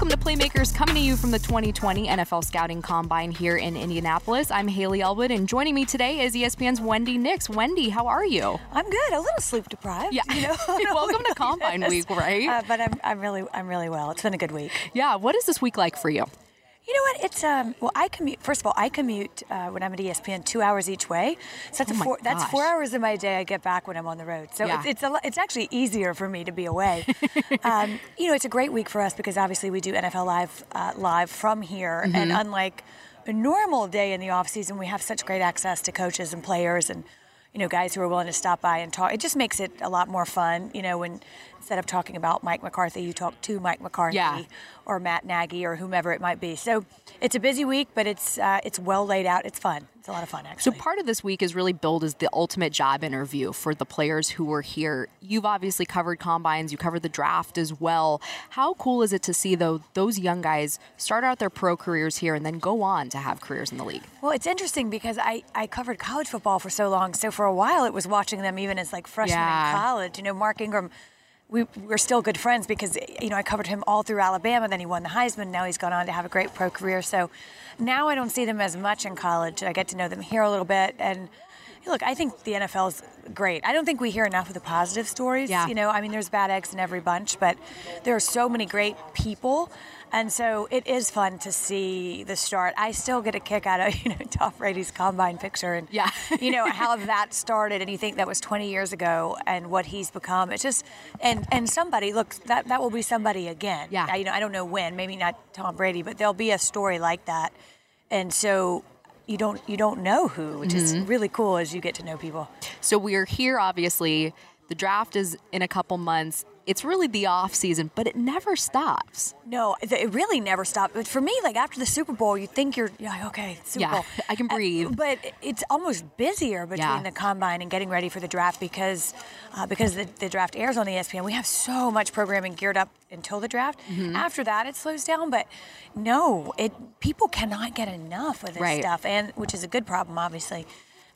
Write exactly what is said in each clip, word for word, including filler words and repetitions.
Welcome to Playmakers, coming to you from the twenty twenty N F L Scouting Combine here in Indianapolis. I'm Haley Elwood, and joining me today is E S P N's Wendy Nix. Wendy, how are you? I'm good. A little sleep deprived. Yeah. You know? Welcome to Combine yes. Week, right? Uh, but I'm, I'm really, I'm really well. It's been a good week. Yeah. What is this week like for you? You know what? It's um. Well, I commute. First of all, I commute uh, when I'm at E S P N two hours each way. So that's oh a four. Gosh. That's four hours of my day I get back when I'm on the road. So yeah. it's it's, a, it's actually easier for me to be away. um, you know, it's a great week for us because obviously we do N F L Live uh, live from here, mm-hmm. and unlike a normal day in the off season, we have such great access to coaches and players and. You know, guys who are willing to stop by and talk. It just makes it a lot more fun, you know, when instead of talking about Mike McCarthy, you talk to Mike McCarthy yeah. or Matt Nagy or whomever it might be. So it's a busy week, but it's uh, it's well laid out. It's fun. It's a lot of fun, actually. So part of this week is really billed as the ultimate job interview for the players who were here. You've obviously covered combines. You covered the draft as well. How cool is it to see, though, those young guys start out their pro careers here and then go on to have careers in the league? Well, it's interesting because I, I covered college football for so long, so for For a while, it was watching them even as like freshmen yeah. in college. You know, Mark Ingram, we were still good friends because, you know, I covered him all through Alabama. Then he won the Heisman. Now he's gone on to have a great pro career. So now I don't see them as much in college. I get to know them here a little bit. And look, I think the N F L is great. I don't think we hear enough of the positive stories. Yeah. You know, I mean, there's bad eggs in every bunch, but there are so many great people. And so it is fun to see the start. I still get a kick out of, you know, Tom Brady's combine picture and, yeah. you know, how that started. And you think that was twenty years ago and what he's become. It's just, and, and somebody, look, that, that will be somebody again. Yeah. I, you know, I don't know when, maybe not Tom Brady, but there'll be a story like that. And so... You don't you don't know who, which mm-hmm. is really cool as you get to know people. So we're here, obviously. The draft is in a couple months. It's really the off season, but it never stops. No, it really never stops. But for me, like after the Super Bowl, you think you're, you're like, okay, Super yeah, Bowl, I can breathe. Uh, but it's almost busier between yeah. the combine and getting ready for the draft because uh, because the, the draft airs on E S P N. We have so much programming geared up until the draft. Mm-hmm. After that, it slows down. But no, it people cannot get enough of this right. stuff, and which is a good problem, obviously.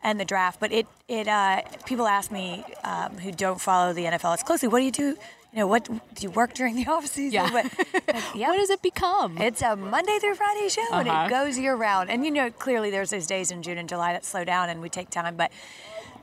And the draft, but it it uh, people ask me um, who don't follow the N F L as closely, what do you do? You know, what do you work during the off season? Yeah. But, but, yeah. What does it become? It's a Monday through Friday show, uh-huh. and it goes year round. And you know, clearly there's those days in June and July that slow down, and we take time, but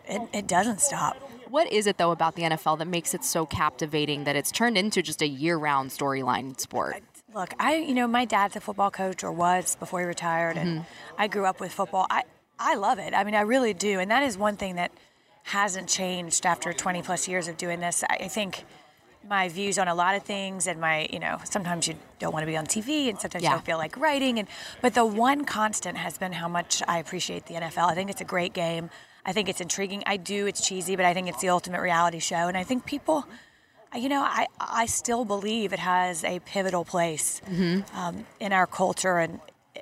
it, it doesn't stop. What is it, though, about the N F L that makes it so captivating that it's turned into just a year-round storyline sport? I, look, I you know, my dad's a football coach, or was before he retired, mm-hmm. and I grew up with football. I. I love it. I mean, I really do. And that is one thing that hasn't changed after twenty plus years of doing this. I think my views on a lot of things and my, you know, sometimes you don't want to be on T V and sometimes yeah. you don't feel like writing. And but the one constant has been how much I appreciate the N F L. I think it's a great game. I think it's intriguing. I do. It's cheesy, but I think it's the ultimate reality show. And I think people, you know, I, I still believe it has a pivotal place mm-hmm. um, in our culture and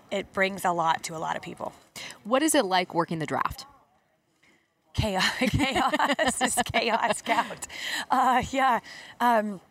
it brings a lot to a lot of people. What is it like working the draft? Chaos. Chaos is chaos count. Uh, yeah. Um,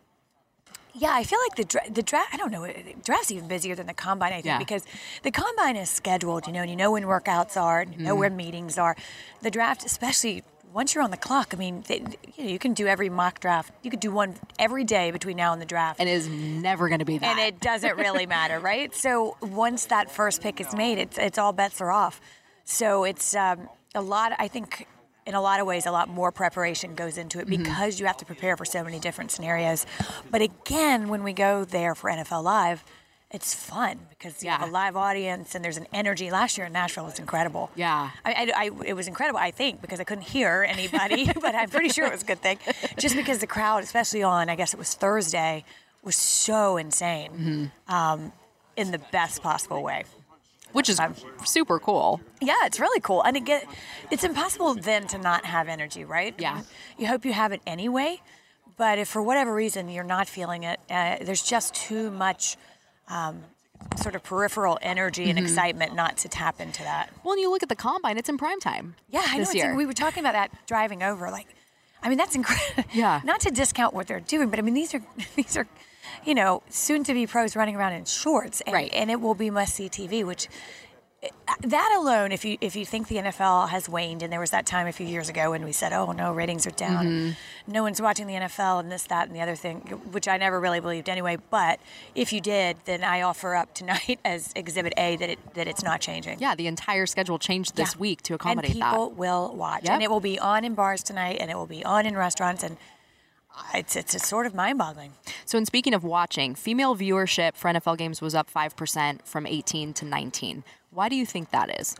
yeah, I feel like the, dra- the draft, I don't know, the draft's even busier than the combine, I think, yeah. because the combine is scheduled, you know, and you know when workouts are, and you mm-hmm. know where meetings are. The draft, especially once you're on the clock, I mean, they, you know, you can do every mock draft. You could do one every day between now and the draft. And it is never going to be that. And it doesn't really matter, right? So once that first pick is made, it's it's all bets are off. So it's um, a lot, I think, in a lot of ways, a lot more preparation goes into it because mm-hmm. you have to prepare for so many different scenarios. But again, when we go there for N F L Live, it's fun because you yeah. have a live audience and there's an energy. Last year in Nashville was incredible. Yeah. I, I, I, it was incredible, I think, because I couldn't hear anybody, but I'm pretty sure it was a good thing. Just because the crowd, especially on, I guess it was Thursday, was so insane mm-hmm. um, in the best possible way. Which is um, super cool. Yeah, it's really cool. And it get, it's impossible then to not have energy, right? Yeah. You hope you have it anyway, but if for whatever reason you're not feeling it, uh, there's just too much... Um, sort of peripheral energy and mm-hmm. excitement not to tap into that. Well, when you look at the combine, it's in prime time. Yeah, I know. It's like we were talking about that driving over. Like, I mean, that's incredible. Yeah. Not to discount what they're doing, but I mean, these are these are, you know, soon to be pros running around in shorts, and, right? And it will be must see T V, which that alone, if you if you think the N F L has waned, and there was that time a few years ago when we said, oh, no, ratings are down. Mm-hmm. No one's watching the N F L and this, that, and the other thing, which I never really believed anyway. But if you did, then I offer up tonight as Exhibit A that it that it's not changing. Yeah, the entire schedule changed this yeah. week to accommodate that. And people that. will watch. Yep. And it will be on in bars tonight, and it will be on in restaurants, and It's, it's it's sort of mind-boggling. So, in speaking of watching, female viewership for N F L games was up five percent from eighteen to nineteen. Why do you think that is?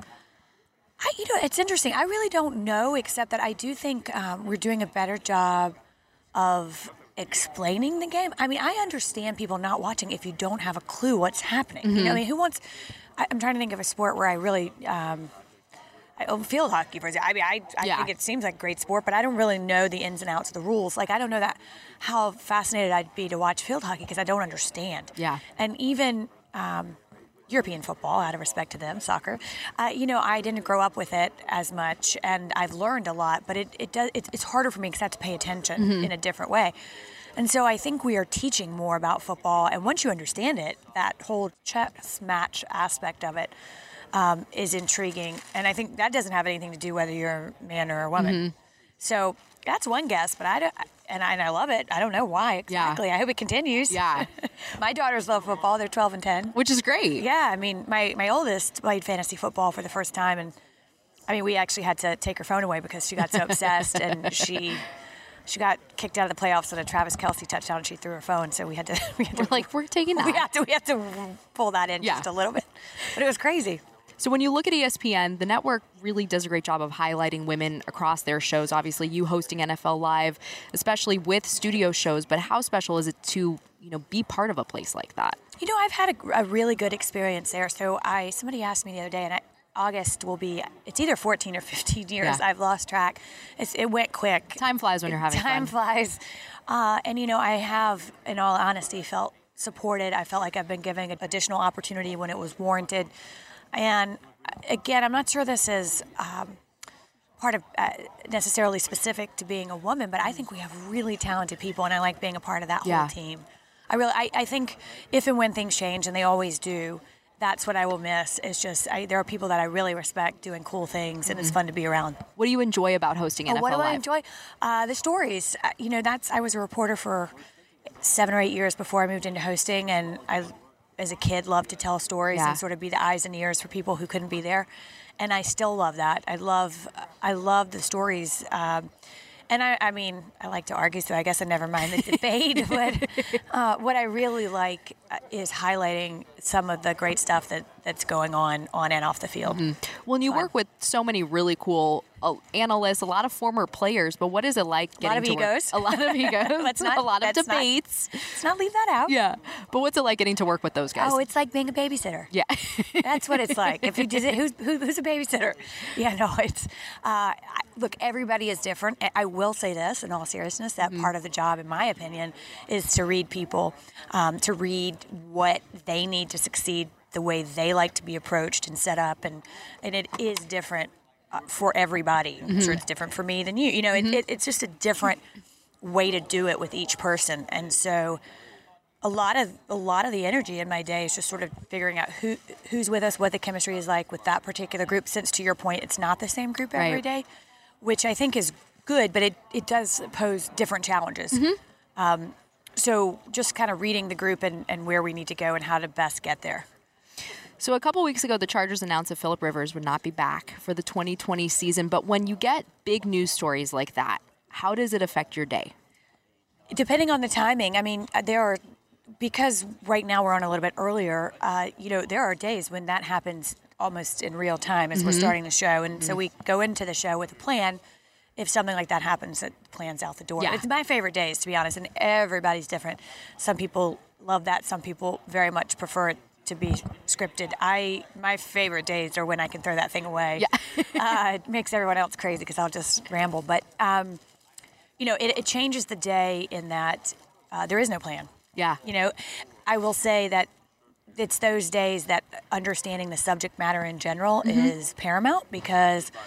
I, you know, it's interesting. I really don't know, except that I do think um, we're doing a better job of explaining the game. I mean, I understand people not watching if you don't have a clue what's happening. Mm-hmm. You know, I mean, who wants... I, I'm trying to think of a sport where I really... Um, I, field hockey, for example. I mean, I, I yeah. think it seems like a great sport, but I don't really know the ins and outs of the rules. Like, I don't know that how fascinated I'd be to watch field hockey because I don't understand. Yeah. And even um, European football, out of respect to them, soccer, uh, you know, I didn't grow up with it as much, and I've learned a lot, but it, it does it, it's harder for me because I have to pay attention mm-hmm. in a different way. And so I think we are teaching more about football, and once you understand it, that whole chess match aspect of it, Um, is intriguing, and I think that doesn't have anything to do whether you're a man or a woman. Mm-hmm. So that's one guess, but I don't, and I, and I love it. I don't know why exactly. Yeah. I hope it continues. Yeah, my daughters love football. They're twelve and ten, which is great. Yeah, I mean, my my oldest played fantasy football for the first time, and I mean, we actually had to take her phone away because she got so obsessed, and she. She got kicked out of the playoffs on a Travis Kelsey touchdown, and she threw her phone, so we had to... We had we're to, like, we're taking that. We had to, we had to pull that in yeah. just a little bit. But it was crazy. So when you look at E S P N, the network really does a great job of highlighting women across their shows. Obviously, you hosting N F L Live, especially with studio shows, but how special is it to, you know, be part of a place like that? You know, I've had a, a really good experience there. So I somebody asked me the other day, and I... August will be, it's either fourteen or fifteen years. Yeah. I've lost track. It's, it went quick. Time flies when you're having Time fun. Time flies. Uh, and, you know, I have, in all honesty, felt supported. I felt like I've been given an additional opportunity when it was warranted. And, again, I'm not sure this is um, part of uh, necessarily specific to being a woman, but I think we have really talented people, and I like being a part of that yeah. whole team. I really, I, I think if and when things change, and they always do, that's what I will miss. It's just I, there are people that I really respect doing cool things, and mm-hmm. it's fun to be around. What do you enjoy about hosting N F L Live? Oh, what do Live? I enjoy? Uh, the stories. Uh, you know, that's I was a reporter for seven or eight years before I moved into hosting, and I, as a kid, loved to tell stories yeah. and sort of be the eyes and ears for people who couldn't be there, and I still love that. I love, I love the stories. Um, And I, I mean, I like to argue, so I guess I never mind the debate. But uh, what I really like is highlighting some of the great stuff that, that's going on on and off the field. Mm-hmm. Well, and you Fun. work with so many really cool uh, analysts, a lot of former players. But what is it like getting to work? A lot of egos. A lot of egos. Let's not, a lot of debates. Not, let's not leave that out. Yeah. But what's it like getting to work with those guys? Oh, it's like being a babysitter. Yeah. That's what it's like. If you did it, who's who, who's a babysitter? Yeah. No. It's uh, I, look. Everybody is different. I will say this in all seriousness: that mm-hmm. part of the job, in my opinion, is to read people, um, to read what they need to succeed, the way they like to be approached and set up, and and it is different uh, for everybody. Mm-hmm. I'm sure it's different for me than you. You know, mm-hmm. it, it, it's just a different way to do it with each person, and so a lot of a lot of the energy in my day is just sort of figuring out who who's with us, what the chemistry is like with that particular group. Since to your point, it's not the same group every right. day, which I think is good, but it it does pose different challenges. Mm-hmm. Um, so just kind of reading the group and, and where we need to go and how to best get there. So a couple weeks ago, the Chargers announced that Philip Rivers would not be back for the twenty twenty season. But when you get big news stories like that, how does it affect your day? Depending on the timing. I mean, there are, because right now we're on a little bit earlier, uh, you know, there are days when that happens almost in real time as mm-hmm. we're starting the show. And mm-hmm. so we go into the show with a plan. If something like that happens, the plan's out the door. Yeah. It's my favorite days, to be honest, and everybody's different. Some people love that. Some people very much prefer it to be scripted. I my favorite days are when I can throw that thing away. Yeah. uh, it makes everyone else crazy because I'll just ramble. But, um, you know, it, it changes the day in that uh, there is no plan. Yeah. You know, I will say that it's those days that understanding the subject matter in general mm-hmm. is paramount because –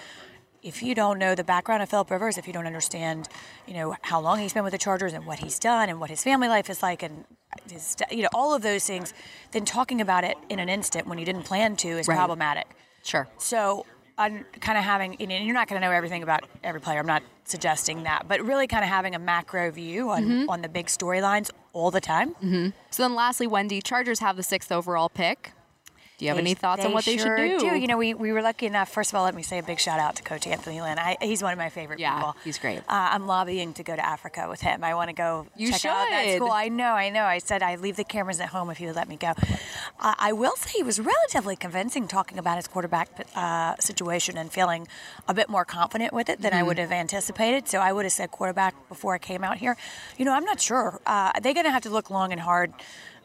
if you don't know the background of Philip Rivers, if you don't understand, you know, how long he's been with the Chargers and what he's done and what his family life is like and, his, you know, all of those things, then talking about it in an instant when you didn't plan to is right. problematic. Sure. So I'm kind of having, and you're not going to know everything about every player. I'm not suggesting that, but really kind of having a macro view on, mm-hmm. on the big storylines all the time. Mm-hmm. So then lastly, Wendy, Chargers have the sixth overall pick. Do you have they, any thoughts on what they sure should do? do? You know, we, we were lucky enough. First of all, let me say a big shout out to Coach Anthony Lynn. I, he's one of my favorite yeah, people. Yeah, he's great. Uh, I'm lobbying to go to Africa with him. I want to go you check should. out that school. I know, I know. I said I leave the cameras at home if he would let me go. Uh, I will say he was relatively convincing talking about his quarterback uh, situation and feeling a bit more confident with it than mm-hmm. I would have anticipated. So I would have said quarterback before I came out here. You know, I'm not sure. Uh, they're going to have to look long and hard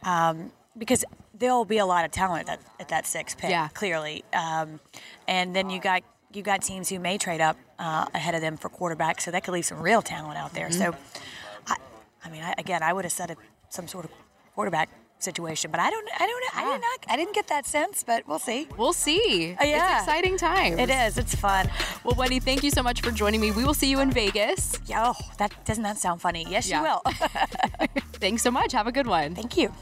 um, because – there'll be a lot of talent at, at that sixth pick, yeah. clearly. Um, and then you got you got teams who may trade up uh, ahead of them for quarterbacks, so that could leave some real talent out there. Mm-hmm. So, I, I mean, I, again, I would have said a, some sort of quarterback situation, but I don't, I don't, yeah. I did not, I didn't get that sense. But we'll see. We'll see. Uh, yeah. It's exciting times. It is. It's fun. Well, Wendy, thank you so much for joining me. We will see you in Vegas. Yeah, oh, that doesn't that sound funny? Yes, yeah. you will. Thanks so much. Have a good one. Thank you.